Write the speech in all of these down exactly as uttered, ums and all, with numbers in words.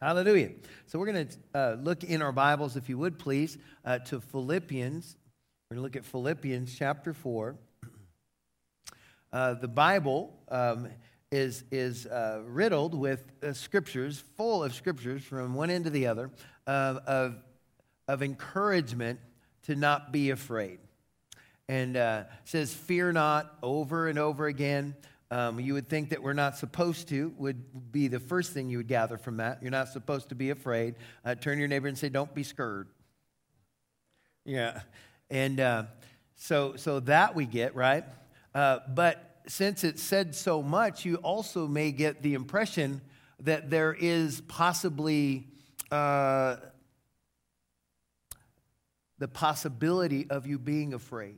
Hallelujah. So we're going to uh, look in our Bibles, if you would please, uh, to Philippians. We're going to look at Philippians chapter four. Uh, the Bible um, is is uh, riddled with uh, scriptures, full of scriptures from one end to the other, uh, of of encouragement to not be afraid. And uh, it says, fear not, over and over again. Um, you would think that we're not supposed to, would be the first thing you would gather from that. You're not supposed to be afraid. Uh, turn to your neighbor and say, don't be scared. Yeah. And uh, so so that we get, right? Uh, but since it said so much, you also may get the impression that there is possibly uh, the possibility of you being afraid.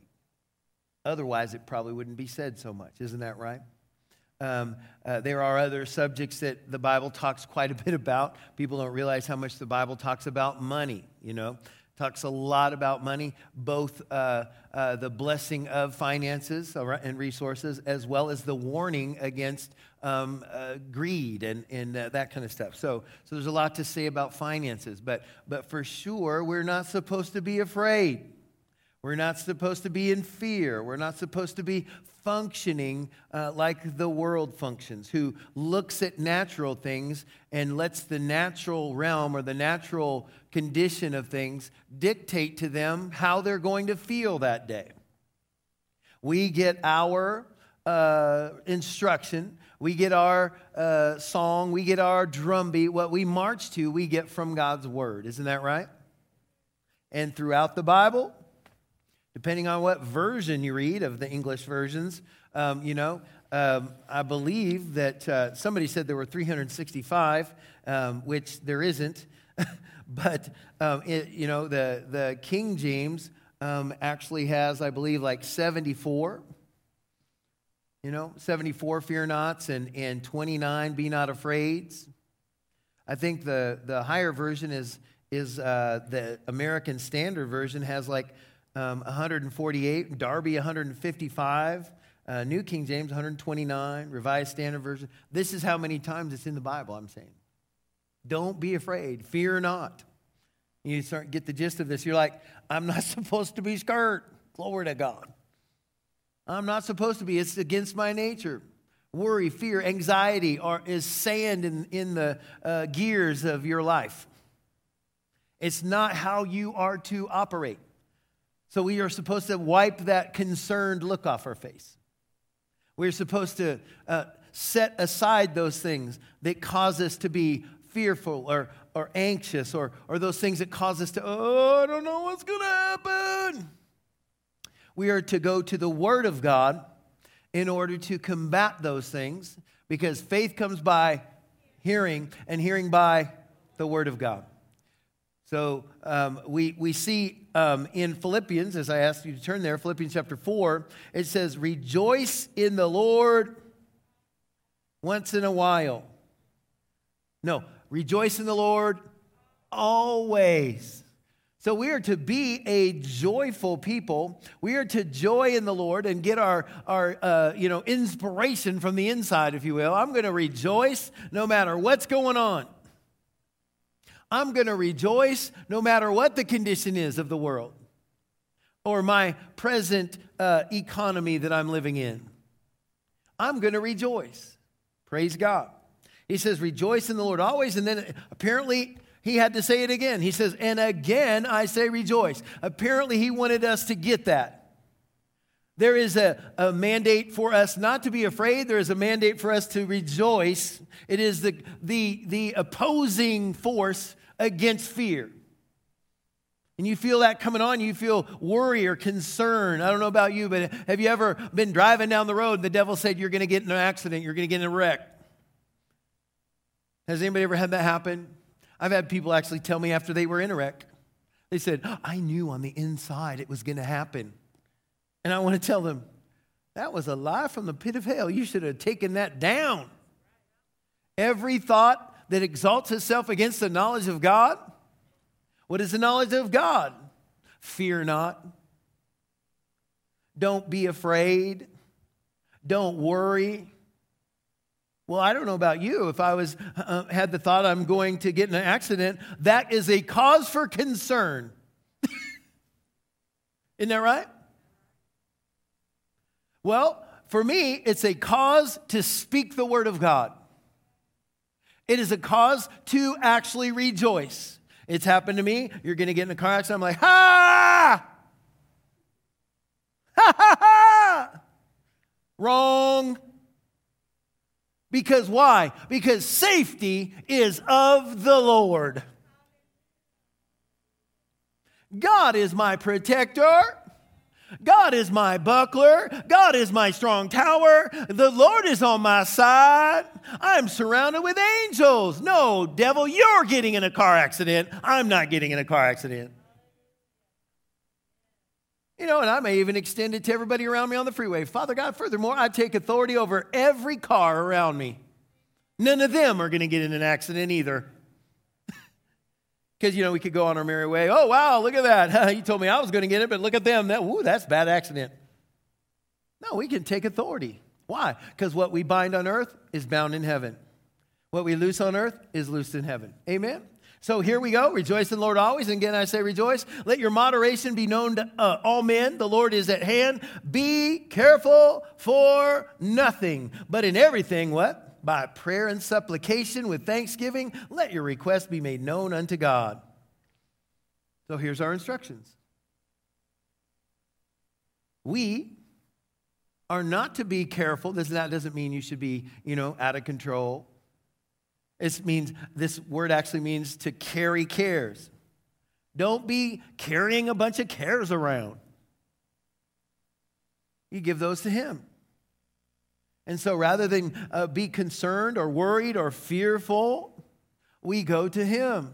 Otherwise, it probably wouldn't be said so much. Isn't that right? Um, uh, there are other subjects that the Bible talks quite a bit about. People don't realize how much the Bible talks about money, you know. Talks a lot about money, both uh, uh, the blessing of finances and resources, as well as the warning against um, uh, greed and, and uh, that kind of stuff. So, so there's a lot to say about finances, but but for sure, we're not supposed to be afraid. We're not supposed to be in fear. We're not supposed to be functioning uh, like the world functions, who looks at natural things and lets the natural realm or the natural condition of things dictate to them how they're going to feel that day. We get our uh, instruction, we get our uh, song, we get our drumbeat, what we march to, we get from God's word. Isn't that right? And throughout the Bible, depending on what version you read of the English versions, um, you know, Um, I believe that uh, somebody said there were three hundred sixty-five, um, which there isn't, but, um, it, you know, the, the King James um, actually has, I believe, like seventy-four, you know, seventy-four fear nots and, and twenty-nine be not afraids. I think the, the higher version is, is uh, the American Standard Version has like um, one hundred forty-eight, Darby one hundred fifty-five. Uh, New King James, one hundred twenty-nine, Revised Standard Version. This is how many times it's in the Bible, I'm saying. Don't be afraid. Fear not. You start get the gist of this. You're like, I'm not supposed to be scared. Glory to God. I'm not supposed to be. It's against my nature. Worry, fear, anxiety are is sand in, in the uh, gears of your life. It's not how you are to operate. So we are supposed to wipe that concerned look off our face. We're supposed to uh, set aside those things that cause us to be fearful or, or anxious or, or those things that cause us to, oh, I don't know what's going to happen. We are to go to the Word of God in order to combat those things, because faith comes by hearing and hearing by the Word of God. So um, we, we see um, in Philippians, as I asked you to turn there, Philippians chapter four, it says, rejoice in the Lord once in a while. No, rejoice in the Lord always. So we are to be a joyful people. We are to joy in the Lord and get our, our uh, you know, inspiration from the inside, if you will. I'm going to rejoice no matter what's going on. I'm going to rejoice no matter what the condition is of the world or my present uh, economy that I'm living in. I'm going to rejoice. Praise God. He says, rejoice in the Lord always. And then apparently he had to say it again. He says, and again I say rejoice. Apparently he wanted us to get that. There is a, a mandate for us not to be afraid. There is a mandate for us to rejoice. It is the, the, the opposing force against fear. And you feel that coming on. You feel worry or concern. I don't know about you, but have you ever been driving down the road and the devil said you're going to get in an accident, you're going to get in a wreck? Has anybody ever had that happen? I've had people actually tell me after they were in a wreck. They said, I knew on the inside it was going to happen. And I want to tell them, that was a lie from the pit of hell. You should have taken that down. Every thought that exalts itself against the knowledge of God. What is the knowledge of God? Fear not. Don't be afraid. Don't worry. Well, I don't know about you. If I was uh, had the thought I'm going to get in an accident, that is a cause for concern. Isn't that right? Well, for me, it's a cause to speak the word of God. It is a cause to actually rejoice. It's happened to me. You're going to get in a car accident. I'm like, ha! Ha, ha, ha! Wrong. Because why? Because safety is of the Lord. God is my protector. God is my buckler. God is my strong tower. The Lord is on my side. I'm surrounded with angels. No, devil, you're getting in a car accident. I'm not getting in a car accident. You know, and I may even extend it to everybody around me on the freeway. Father God, furthermore, I take authority over every car around me. None of them are going to get in an accident either. Because, you know, we could go on our merry way. Oh, wow, look at that. You told me I was going to get it, but look at them. That, ooh, that's a bad accident. No, we can take authority. Why? Because what we bind on earth is bound in heaven. What we loose on earth is loosed in heaven. Amen? So here we go. Rejoice in the Lord always. And again, I say rejoice. Let your moderation be known to uh, all men. The Lord is at hand. Be careful for nothing. But in everything, what? By prayer and supplication with thanksgiving, let your requests be made known unto God. So here's our instructions. We are not to be careful. This, that doesn't mean you should be, you know, out of control. It means, this word actually means to carry cares. Don't be carrying a bunch of cares around. You give those to him. And so rather than uh, be concerned or worried or fearful, we go to him.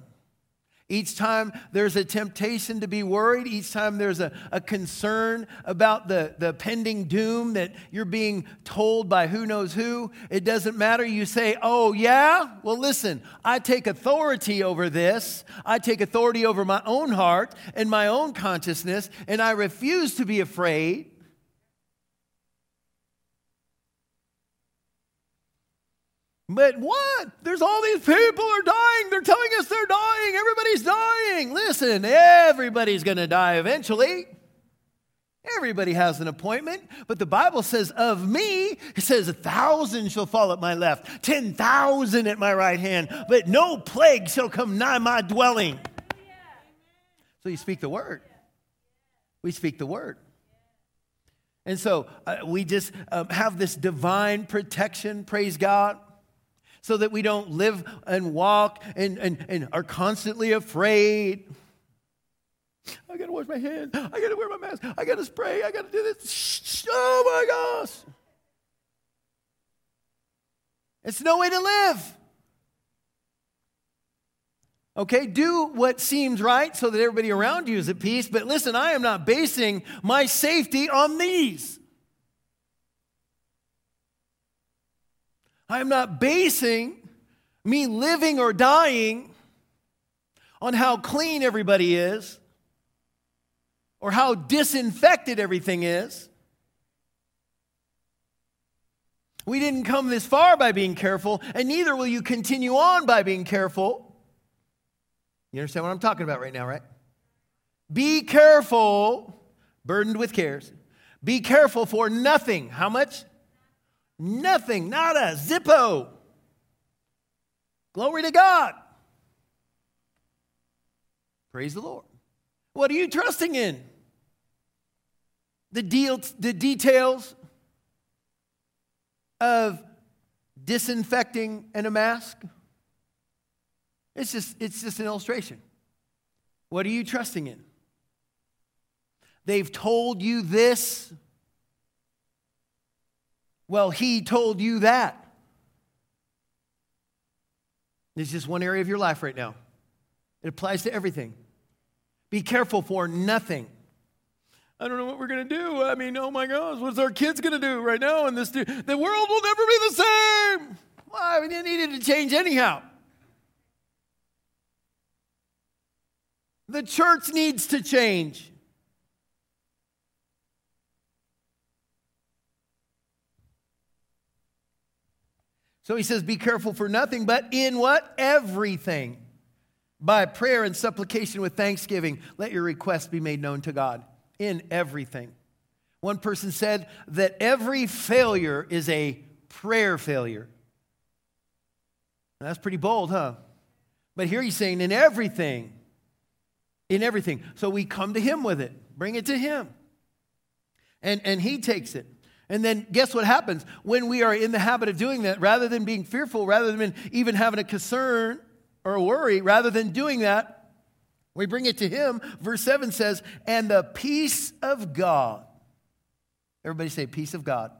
Each time there's a temptation to be worried, each time there's a, a concern about the, the pending doom that you're being told by who knows who, it doesn't matter. You say, oh, yeah? Well, listen, I take authority over this. I take authority over my own heart and my own consciousness, and I refuse to be afraid. But what? There's all these people are dying. They're telling us they're dying. Everybody's dying. Listen, everybody's going to die eventually. Everybody has an appointment. But the Bible says of me, it says a thousand shall fall at my left, ten thousand at my right hand, but no plague shall come nigh my dwelling. So you speak the word. We speak the word. And so uh, we just uh, have this divine protection, praise God. So that we don't live and walk and, and, and are constantly afraid. I got to wash my hands. I got to wear my mask. I got to spray. I got to do this. Oh my gosh. It's no way to live. Okay, do what seems right so that everybody around you is at peace. But listen, I am not basing my safety on these. I'm not basing me living or dying on how clean everybody is or how disinfected everything is. We didn't come this far by being careful, and neither will you continue on by being careful. You understand what I'm talking about right now, right? Be careful, burdened with cares. Be careful for nothing. How much? Nothing, nada, zippo. Glory to God. Praise the Lord. What are you trusting in? The deal, the details of disinfecting and a mask? It's just, it's just an illustration. What are you trusting in? They've told you this. Well, he told you that. It's just one area of your life right now. It applies to everything. Be careful for nothing. I don't know what we're going to do. I mean, oh my gosh, what's our kids going to do right now? And this, the world will never be the same. Well, I mean, it needed to change anyhow. The church needs to change. So he says, be careful for nothing, but in what? Everything. By prayer and supplication with thanksgiving, let your requests be made known to God. In everything. One person said that every failure is a prayer failure. Now, that's pretty bold, huh? But here he's saying in everything. In everything. So we come to him with it. Bring it to him. And, and he takes it. And then guess what happens? When we are in the habit of doing that, rather than being fearful, rather than even having a concern or a worry, rather than doing that, we bring it to him. Verse seven says, and the peace of God. Everybody say, peace of God.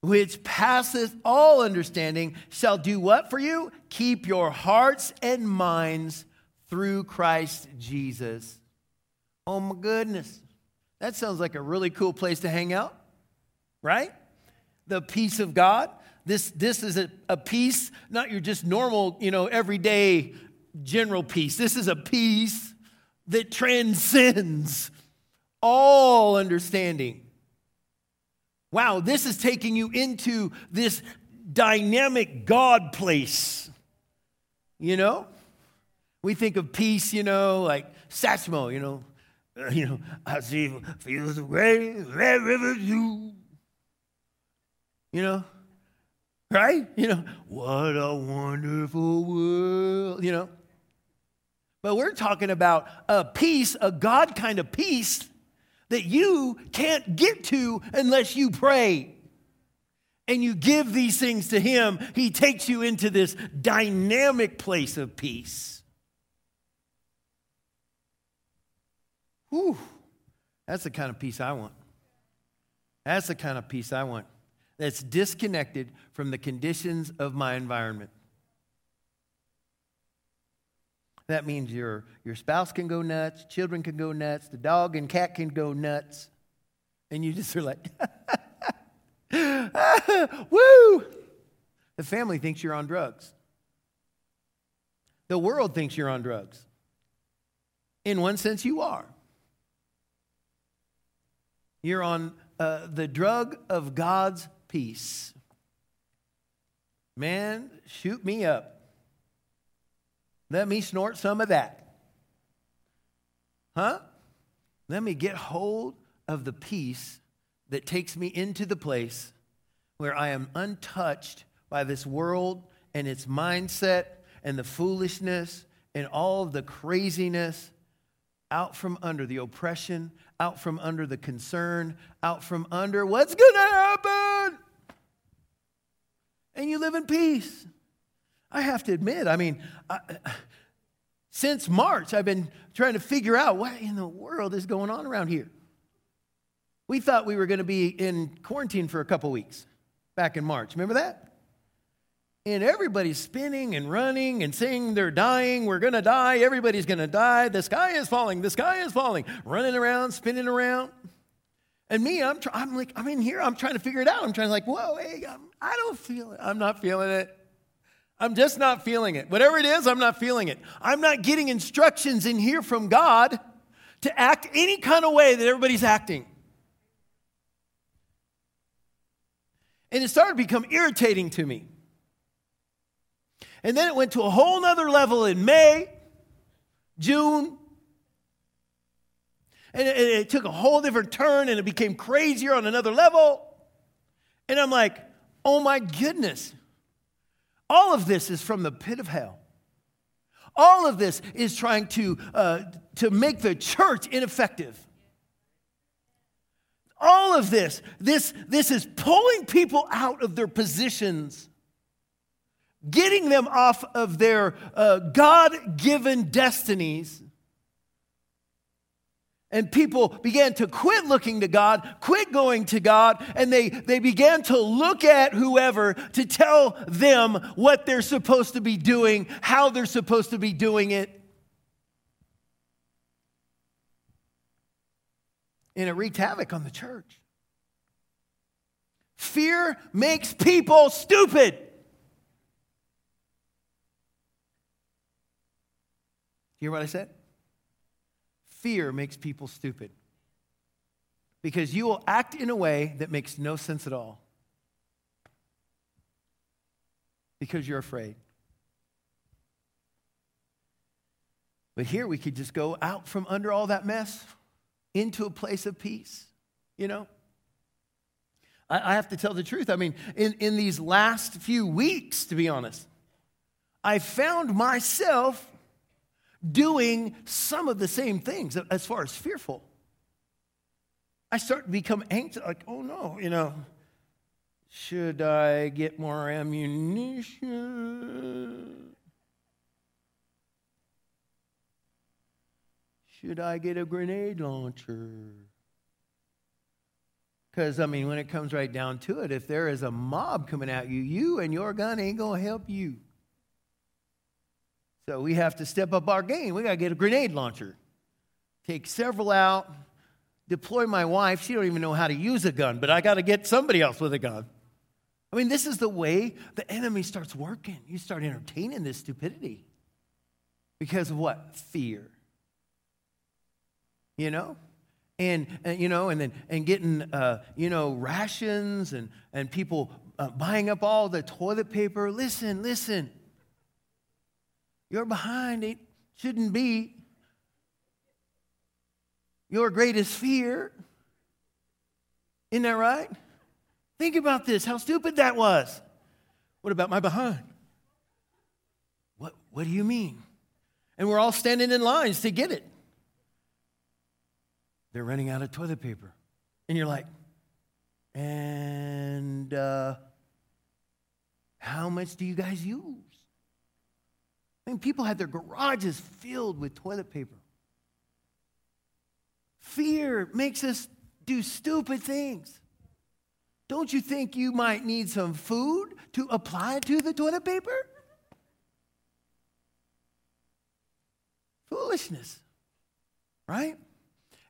Which passeth all understanding, shall do what for you? Keep your hearts and minds through Christ Jesus. Oh my goodness. That sounds like a really cool place to hang out, right? The peace of God. This, this is a, a peace, not your just normal, you know, everyday general peace. This is a peace that transcends all understanding. Wow, this is taking you into this dynamic God place, you know? We think of peace, you know, like Satchmo, you know. You know, I see fields of grain, red rivers, you. You know, right? You know, what a wonderful world, you know. But we're talking about a peace, a God kind of peace that you can't get to unless you pray. And you give these things to him. He takes you into this dynamic place of peace. Whew, that's the kind of peace I want. That's the kind of peace I want. That's disconnected from the conditions of my environment. That means your, your spouse can go nuts, children can go nuts, the dog and cat can go nuts. And you just are like, woo! The family thinks you're on drugs. The world thinks you're on drugs. In one sense, you are. You're on uh, the drug of God's peace. Man, shoot me up. Let me snort some of that. Huh? Let me get hold of the peace that takes me into the place where I am untouched by this world and its mindset and the foolishness and all of the craziness. Out from under the oppression, out from under the concern, out from under what's going to happen. And you live in peace. I have to admit, I mean, I, since March, I've been trying to figure out what in the world is going on around here. We thought we were going to be in quarantine for a couple weeks back in March. Remember that? And everybody's spinning and running and saying they're dying. We're going to die. Everybody's going to die. The sky is falling. The sky is falling. Running around, spinning around. And me, I'm try- I'm like, I'm in here. I'm trying to figure it out. I'm trying to like, whoa, hey, I'm, I don't feel it. I'm not feeling it. I'm just not feeling it. Whatever it is, I'm not feeling it. I'm not getting instructions in here from God to act any kind of way that everybody's acting. And it started to become irritating to me. And then it went to a whole nother level in May, June. And it, it took a whole different turn and it became crazier on another level. And I'm like, oh my goodness. All of this is from the pit of hell. All of this is trying to, uh, to make the church ineffective. All of this, this, this is pulling people out of their positions. Getting them off of their uh, God-given destinies. And people began to quit looking to God, quit going to God, and they, they began to look at whoever to tell them what they're supposed to be doing, how they're supposed to be doing it. And it wreaked havoc on the church. Fear makes people stupid. You hear what I said? Fear makes people stupid. Because you will act in a way that makes no sense at all. because you're afraid. But here we could just go out from under all that mess into a place of peace, you know? I, I have to tell the truth. I mean, in, in these last few weeks, to be honest, I found myself doing some of the same things as far as fearful. I start to become anxious, like, oh no, you know, should I get more ammunition? Should I get a grenade launcher? Because, I mean, when it comes right down to it, if there is a mob coming at you, you and your gun ain't going to help you. So we have to step up our game. We got to get a grenade launcher. Take several out. Deploy my wife. She don't even know how to use a gun, but I got to get somebody else with a gun. I mean, this is the way the enemy starts working. You start entertaining this stupidity. Because of what? Fear. You know? And, and you know, and then and getting, uh, you know, rations and, and people uh, buying up all the toilet paper. Listen, listen. You're behind. It shouldn't be. Your greatest fear. Isn't that right? Think about this, how stupid that was. What about my behind? What, what do you mean? And we're all standing in lines to get it. They're running out of toilet paper. And you're like, and uh, how much do you guys use? I mean, people had their garages filled with toilet paper. Fear makes us do stupid things. Don't you think you might need some food to apply to the toilet paper? Foolishness, right?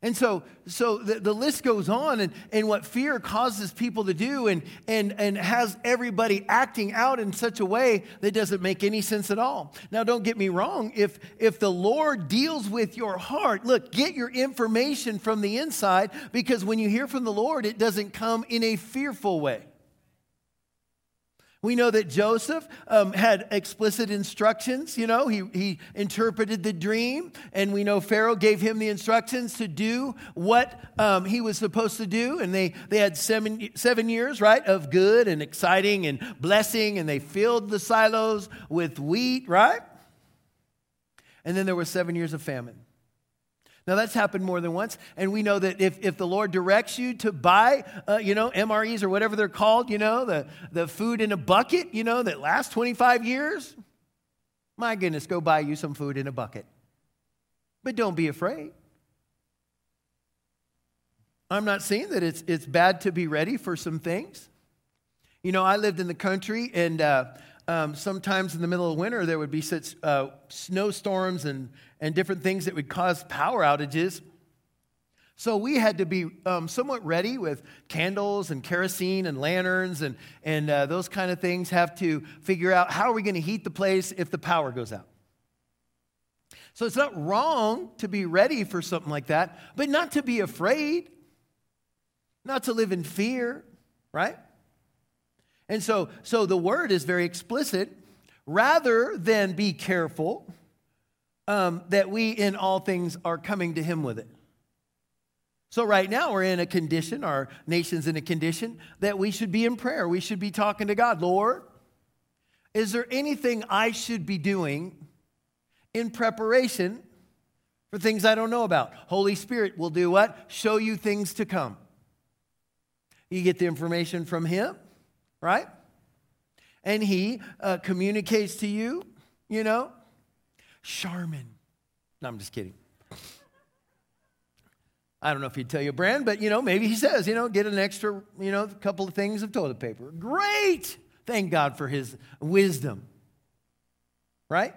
And so so the, the list goes on, and, and what fear causes people to do and, and, and has everybody acting out in such a way that doesn't make any sense at all. Now, don't get me wrong. If, if the Lord deals with your heart, look, get your information from the inside, because when you hear from the Lord, it doesn't come in a fearful way. We know that Joseph um, had explicit instructions. You know, he, he interpreted the dream. And we know Pharaoh gave him the instructions to do what um, he was supposed to do. And they, they had seven, seven years, right, of good and exciting and blessing. And they filled the silos with wheat, right? And then there were seven years of famine. Now, that's happened more than once, and we know that if, if the Lord directs you to buy, uh, you know, M R Es or whatever they're called, you know, the, the food in a bucket, you know, that lasts twenty-five years, my goodness, go buy you some food in a bucket. But don't be afraid. I'm not saying that it's it's bad to be ready for some things. You know, I lived in the country, and uh, um, sometimes in the middle of winter, there would be such uh, snowstorms and and different things that would cause power outages. So we had to be um, somewhat ready with candles and kerosene and lanterns and, and uh, those kind of things, have to figure out how are we going to heat the place if the power goes out. So it's not wrong to be ready for something like that, but not to be afraid, not to live in fear, right? And so, so the word is very explicit. Rather than be careful, Um, that we in all things are coming to him with it. So right now we're in a condition, our nation's in a condition, that we should be in prayer. We should be talking to God. Lord, is there anything I should be doing in preparation for things I don't know about? Holy Spirit will do what? Show you things to come. You get the information from him, right? And he uh, communicates to you, you know, Charmin. No, I'm just kidding. I don't know if he'd tell you a brand, but, you know, maybe he says, you know, get an extra, you know, couple of things of toilet paper. Great! Thank God for his wisdom. Right?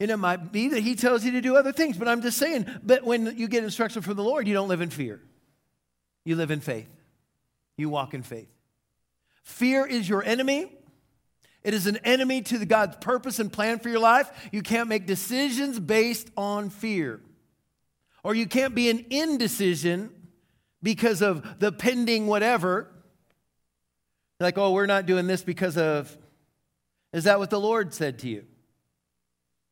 And it might be that he tells you to do other things, but I'm just saying, but when you get instruction from the Lord, you don't live in fear. You live in faith. You walk in faith. Fear is your enemy. It is an enemy to God's purpose and plan for your life. You can't make decisions based on fear. Or you can't be an indecision because of the pending whatever. You're like, oh, we're not doing this because of... Is that what the Lord said to you?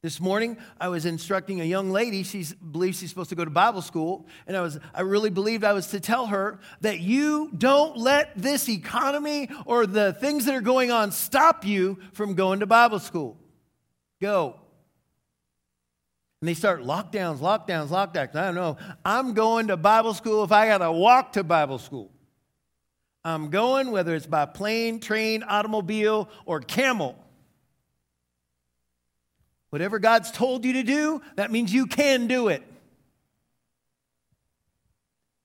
This morning, I was instructing a young lady. She believes she's supposed to go to Bible school. And I was I really believed I was to tell her that you don't let this economy or the things that are going on stop you from going to Bible school. Go. And they start lockdowns, lockdowns, lockdowns. I don't know. I'm going to Bible school if I got to walk to Bible school. I'm going whether it's by plane, train, automobile, or camel. Whatever God's told you to do, that means you can do it.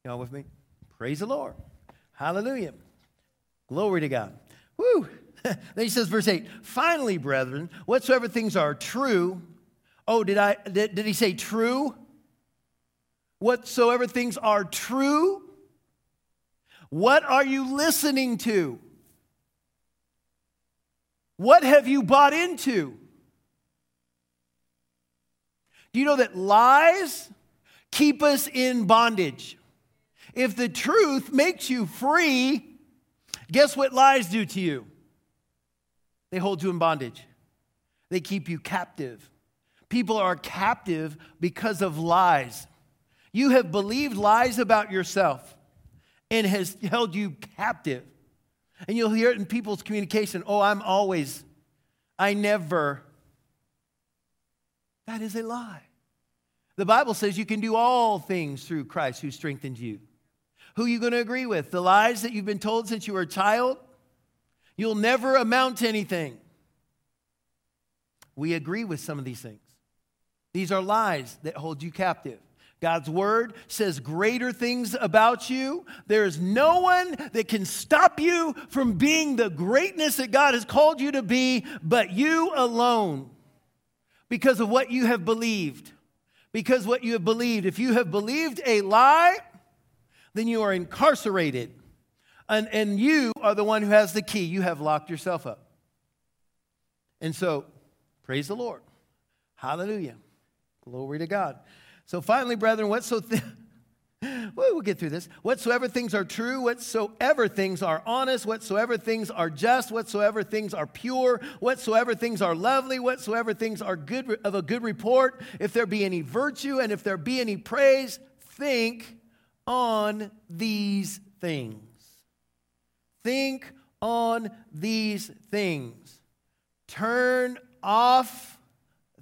Y'all with me? Praise the Lord. Hallelujah. Glory to God. Woo. Then he says, verse eight, finally, brethren, whatsoever things are true. Oh, did I did, did he say true? Whatsoever things are true. What are you listening to? What have you bought into? Do you know that lies keep us in bondage? If the truth makes you free, guess what lies do to you? They hold you in bondage. They keep you captive. People are captive because of lies. You have believed lies about yourself. And has held you captive. And you'll hear it in people's communication. Oh, I'm always, I never. That is a lie. The Bible says you can do all things through Christ who strengthens you. Who are you going to agree with? The lies that you've been told since you were a child? You'll never amount to anything. We agree with some of these things. These are lies that hold you captive. God's word says greater things about you. There is no one that can stop you from being the greatness that God has called you to be, but you alone, because of what you have believed. Because what you have believed. If you have believed a lie, then you are incarcerated, and, and you are the one who has the key. You have locked yourself up. And so, praise the Lord. Hallelujah. Glory to God. So finally, brethren, whatso th- we'll get through this. Whatsoever things are true, whatsoever things are honest, whatsoever things are just, whatsoever things are pure, whatsoever things are lovely, whatsoever things are good of a good report, if there be any virtue and if there be any praise, think on these things. Think on these things. Turn off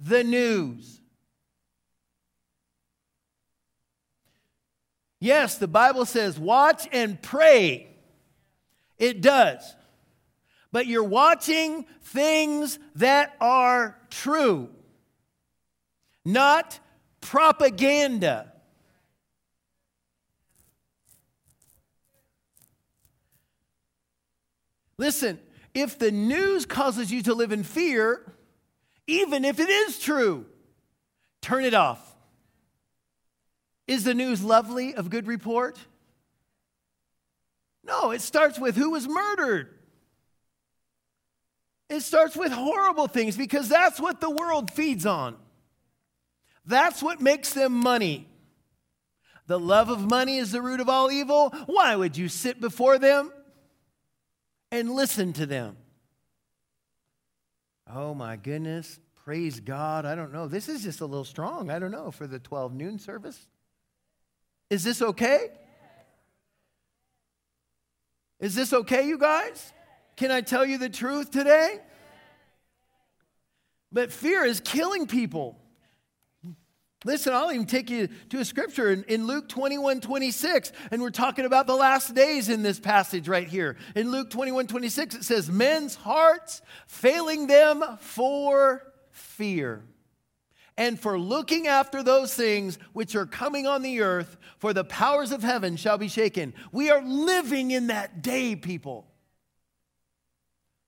the news. Yes, the Bible says watch and pray. It does. But you're watching things that are true, not propaganda. Listen, if the news causes you to live in fear, even if it is true, turn it off. Is the news lovely of good report? No, it starts with who was murdered. It starts with horrible things because that's what the world feeds on. That's what makes them money. The love of money is the root of all evil. Why would you sit before them and listen to them? Oh my goodness, praise God. I don't know. This is just a little strong. I don't know, for the twelve noon service. Is this okay? Is this okay, you guys? Can I tell you the truth today? But fear is killing people. Listen, I'll even take you to a scripture in, in Luke twenty-one twenty-six, and we're talking about the last days in this passage right here. In Luke twenty-one twenty-six, it says, men's hearts failing them for fear. And for looking after those things which are coming on the earth, for the powers of heaven shall be shaken. We are living in that day, people.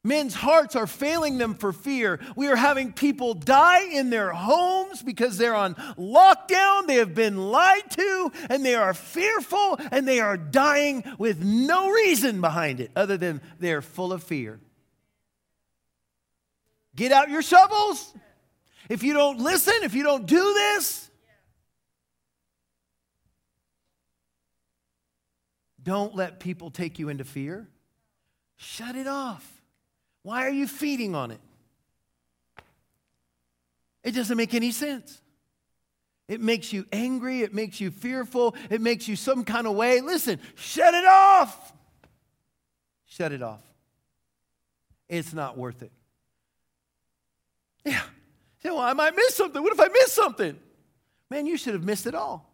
Men's hearts are failing them for fear. We are having people die in their homes because they're on lockdown. They have been lied to, and they are fearful, and they are dying with no reason behind it other than they're full of fear. Get out your shovels. If you don't listen, if you don't do this, don't let people take you into fear. Shut it off. Why are you feeding on it? It doesn't make any sense. It makes you angry. It makes you fearful. It makes you some kind of way. Listen, shut it off. Shut it off. It's not worth it. Yeah. Say, well, I might miss something. What if I miss something? Man, you should have missed it all.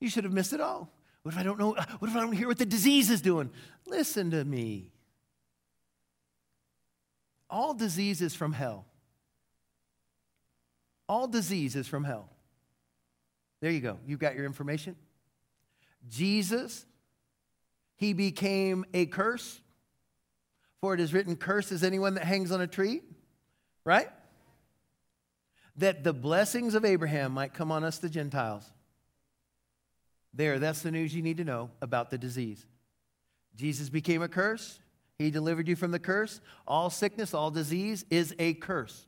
You should have missed it all. What if I don't know? What if I don't hear what the disease is doing? Listen to me. All disease is from hell. All disease is from hell. There you go. You've got your information. Jesus, he became a curse. For it is written, cursed is anyone that hangs on a tree. Right? That the blessings of Abraham might come on us, the Gentiles. There, that's the news you need to know about the disease. Jesus became a curse. He delivered you from the curse. All sickness, all disease is a curse.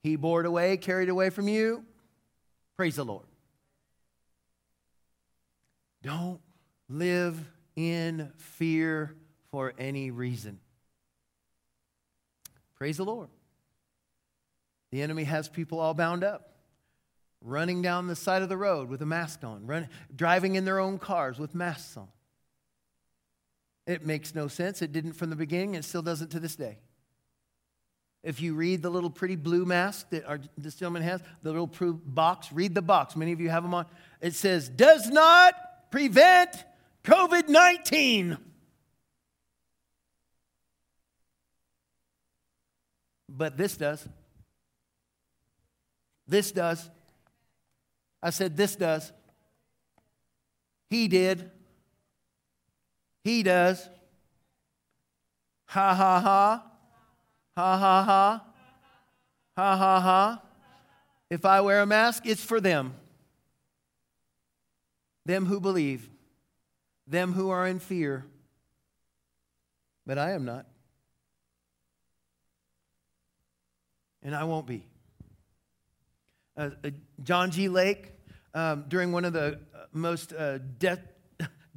He bore it away, carried it away from you. Praise the Lord. Don't live in fear for any reason. Praise the Lord. The enemy has people all bound up, running down the side of the road with a mask on, run, driving in their own cars with masks on. It makes no sense. It didn't from the beginning. It still doesn't to this day. If you read the little pretty blue mask that our, this gentleman has, the little box, read the box. Many of you have them on. It says, does not prevent covid nineteen. But this does. This does. I said this does. He did. He does. Ha ha ha. Ha, ha, ha. Ha, ha, ha. If I wear a mask, it's for them. Them who believe. Them who are in fear. But I am not. And I won't be. Uh, uh, John G. Lake, um, during one of the most uh, de-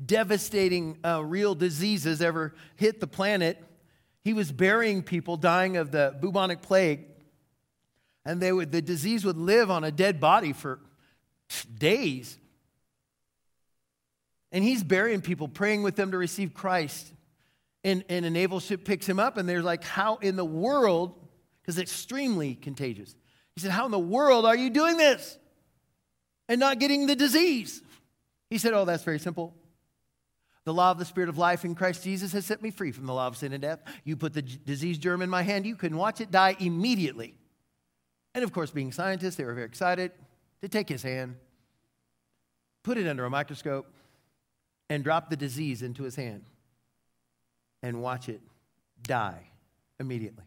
devastating uh, real diseases ever hit the planet, he was burying people dying of the bubonic plague, and they would the disease would live on a dead body for days. And he's burying people, praying with them to receive Christ. And, and a naval ship picks him up, and they're like, how in the world, because it's extremely contagious. He said, how in the world are you doing this and not getting the disease? He said, oh, that's very simple. The law of the Spirit of life in Christ Jesus has set me free from the law of sin and death. You put the disease germ in my hand, you couldn't watch it die immediately. And of course, being scientists, they were very excited to take his hand, put it under a microscope, and drop the disease into his hand and watch it die immediately.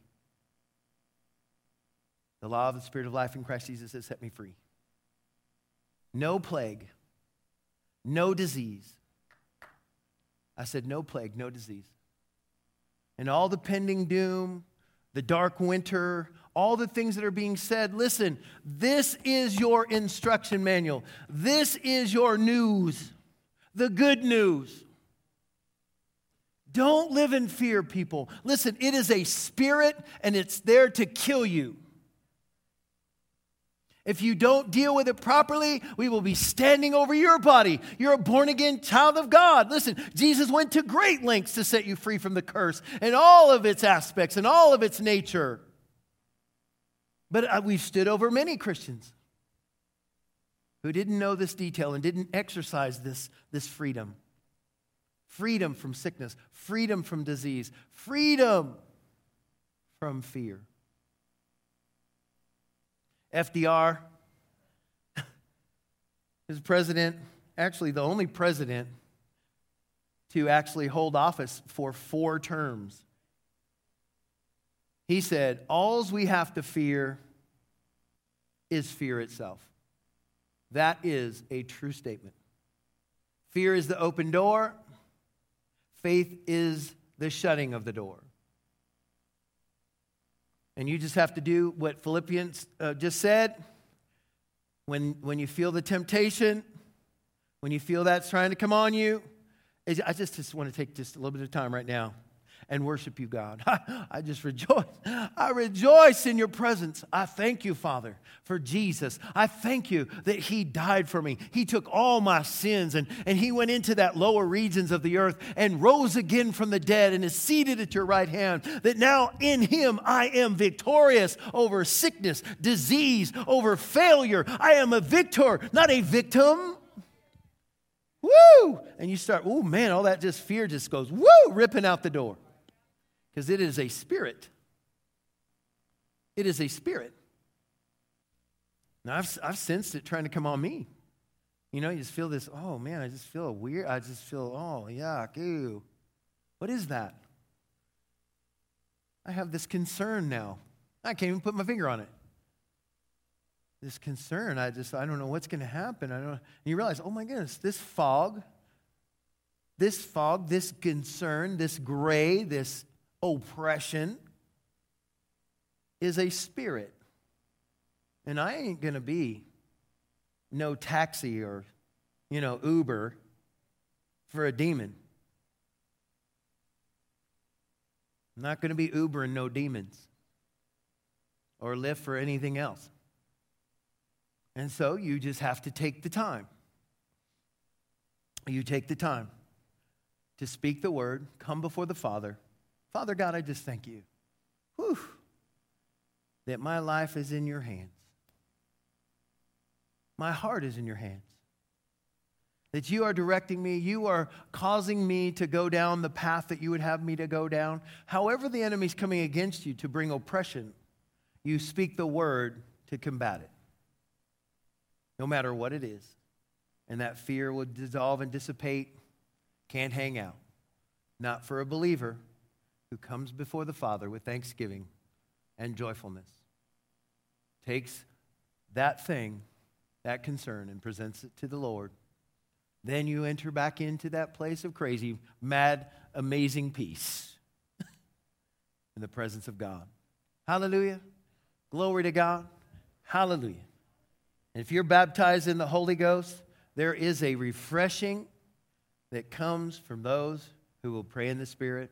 The law of the Spirit of life in Christ Jesus has set me free. No plague, no disease. I said, no plague, no disease. And all the pending doom, the dark winter, all the things that are being said, listen, this is your instruction manual. This is your news, the good news. Don't live in fear, people. Listen, it is a spirit, and it's there to kill you. If you don't deal with it properly, we will be standing over your body. You're a born-again child of God. Listen, Jesus went to great lengths to set you free from the curse and all of its aspects and all of its nature. But we've stood over many Christians who didn't know this detail and didn't exercise this, this freedom. Freedom from sickness. Freedom from disease. Freedom from fear. F D R is president, actually the only president to actually hold office for four terms. He said, alls we have to fear is fear itself. That is a true statement. Fear is the open door. Faith is the shutting of the door. And you just have to do what Philippians uh, just said. When, when you feel the temptation, when you feel that's trying to come on you, I just, just want to take just a little bit of time right now and worship you, God. I, I just rejoice. I rejoice in your presence. I thank you, Father, for Jesus. I thank you that he died for me. He took all my sins and, and he went into that lower regions of the earth and rose again from the dead and is seated at your right hand. That now in him I am victorious over sickness, disease, over failure. I am a victor, not a victim. Woo! And you start, oh man, all that just fear just goes, woo, ripping out the door. Because it is a spirit. It is a spirit. Now, I've, I've sensed it trying to come on me. You know, you just feel this, oh, man, I just feel weird. I just feel, oh, yuck, ew. What is that? I have this concern now. I can't even put my finger on it. This concern, I just, I don't know what's going to happen. I don't. And you realize, oh, my goodness, this fog, this fog, this concern, this gray, this oppression is a spirit. And I ain't going to be no taxi or, you know, Uber for a demon. I'm not going to be Uber and no demons or Lyft for anything else. And so you just have to take the time. You take the time to speak the word, come before the Father. Father God, I just thank you. Whew, that my life is in your hands. My heart is in your hands. That you are directing me. You are causing me to go down the path that you would have me to go down. However the enemy's coming against you to bring oppression, you speak the word to combat it. No matter what it is. And that fear will dissolve and dissipate. Can't hang out. Not for a believer who comes before the Father with thanksgiving and joyfulness, takes that thing, that concern, and presents it to the Lord. Then you enter back into that place of crazy, mad, amazing peace in the presence of God. Hallelujah. Glory to God. Hallelujah. And if you're baptized in the Holy Ghost, there is a refreshing that comes from those who will pray in the Spirit.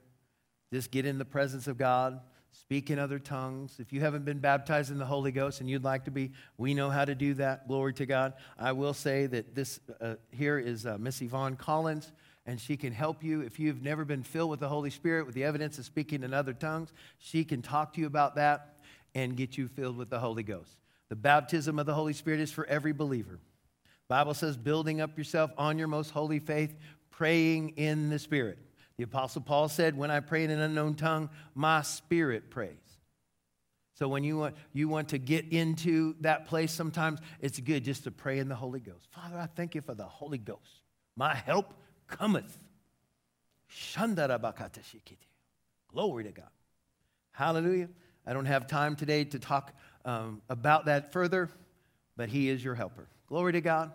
Just get in the presence of God, speak in other tongues. If you haven't been baptized in the Holy Ghost and you'd like to be, we know how to do that. Glory to God. I will say that this uh, here is uh, Miss Yvonne Collins, and she can help you. If you've never been filled with the Holy Spirit, with the evidence of speaking in other tongues, she can talk to you about that and get you filled with the Holy Ghost. The baptism of the Holy Spirit is for every believer. The Bible says, building up yourself on your most holy faith, praying in the Spirit. The Apostle Paul said, when I pray in an unknown tongue, my spirit prays. So when you want, you want to get into that place sometimes, it's good just to pray in the Holy Ghost. Father, I thank you for the Holy Ghost. My help cometh. Glory to God. Hallelujah. I don't have time today to talk um, about that further, but he is your helper. Glory to God.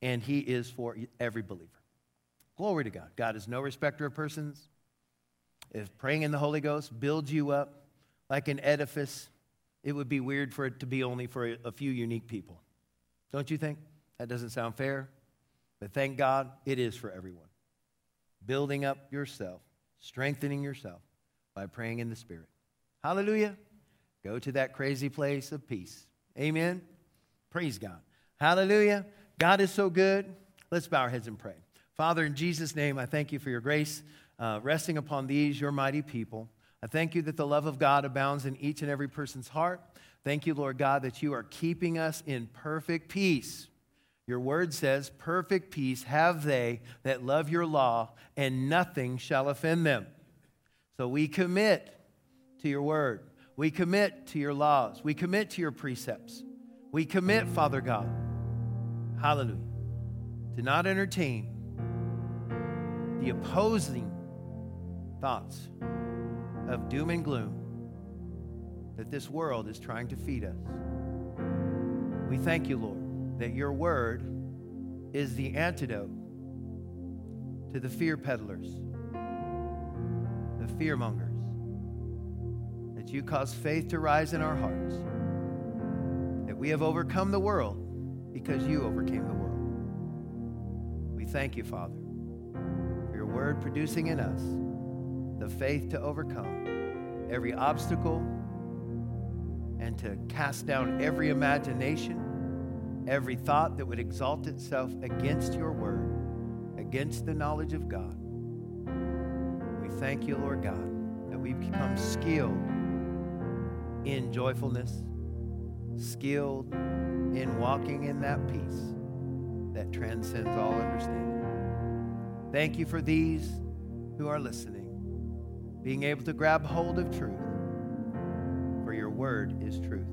And he is for every believer. Glory to God. God is no respecter of persons. If praying in the Holy Ghost builds you up like an edifice, it would be weird for it to be only for a few unique people. Don't you think? That doesn't sound fair. But thank God, it is for everyone. Building up yourself, strengthening yourself by praying in the Spirit. Hallelujah. Go to that crazy place of peace. Amen. Praise God. Hallelujah. God is so good. Let's bow our heads and pray. Father, in Jesus' name, I thank you for your grace uh, resting upon these, your mighty people. I thank you that the love of God abounds in each and every person's heart. Thank you, Lord God, that you are keeping us in perfect peace. Your word says, perfect peace have they that love your law, and nothing shall offend them. So we commit to your word. We commit to your laws. We commit to your precepts. We commit, Father God, hallelujah, to not entertain the opposing thoughts of doom and gloom that this world is trying to feed us. We thank you, Lord, that your word is the antidote to the fear peddlers, the fear mongers, that you cause faith to rise in our hearts, that we have overcome the world because you overcame the world. We thank you, Father. word producing in us the faith to overcome every obstacle and to cast down every imagination, every thought that would exalt itself against your word, against the knowledge of God. We thank you, Lord God, that we've become skilled in joyfulness, skilled in walking in that peace that transcends all understanding. Thank you for these who are listening, being able to grab hold of truth, for your word is truth.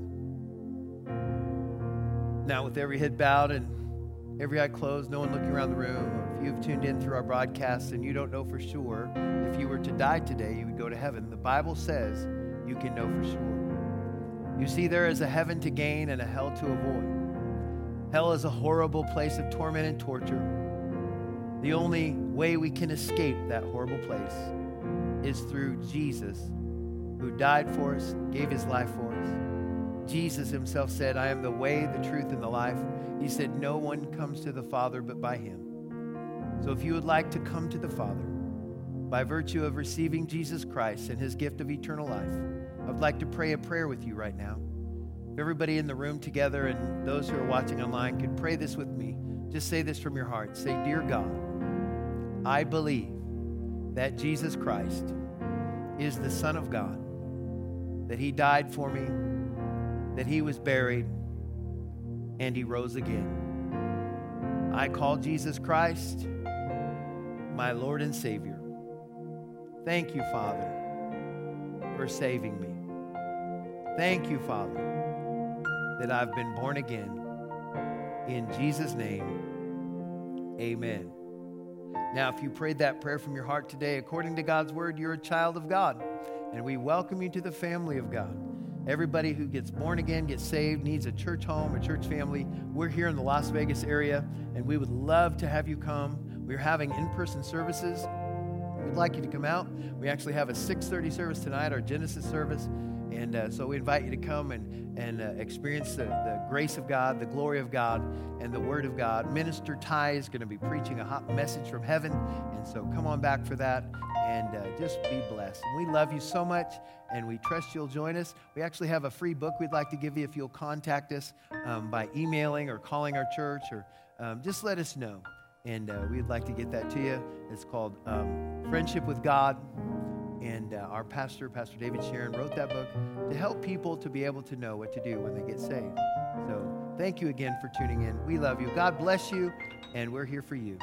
Now, with every head bowed and every eye closed, no one looking around the room, if you've tuned in through our broadcast and you don't know for sure, if you were to die today, you would go to heaven. The Bible says you can know for sure. You see, there is a heaven to gain and a hell to avoid. Hell is a horrible place of torment and torture. The only way we can escape that horrible place is through Jesus, who died for us, gave his life for us. Jesus himself said, I am the way, the truth, and the life. He said, no one comes to the Father but by him. So if you would like to come to the Father by virtue of receiving Jesus Christ and his gift of eternal life, I would like to pray a prayer with you right now. If everybody in the room together and those who are watching online could pray this with me, just say this from your heart. Say, dear God, I believe that Jesus Christ is the Son of God, that he died for me, that he was buried, and he rose again. I call Jesus Christ my Lord and Savior. Thank you, Father, for saving me. Thank you, Father, that I've been born again. In Jesus' name, amen. Now, if you prayed that prayer from your heart today, according to God's word, you're a child of God, and we welcome you to the family of God. Everybody who gets born again, gets saved, needs a church home, a church family. We're here in the Las Vegas area, and we would love to have you come. We're having in-person services. We'd like you to come out. We actually have a six thirty service tonight, our Genesis service. And uh, so we invite you to come and, and uh, experience the, the grace of God, the glory of God, and the word of God. Minister Ty is going to be preaching a hot message from heaven. And so come on back for that and uh, just be blessed. And we love you so much, and we trust you'll join us. We actually have a free book we'd like to give you if you'll contact us um, by emailing or calling our church, or um, just let us know. And uh, we'd like to get that to you. It's called um, Friendship with God. And uh, our pastor, Pastor David Sharon, wrote that book to help people to be able to know what to do when they get saved. So thank you again for tuning in. We love you. God bless you, and we're here for you.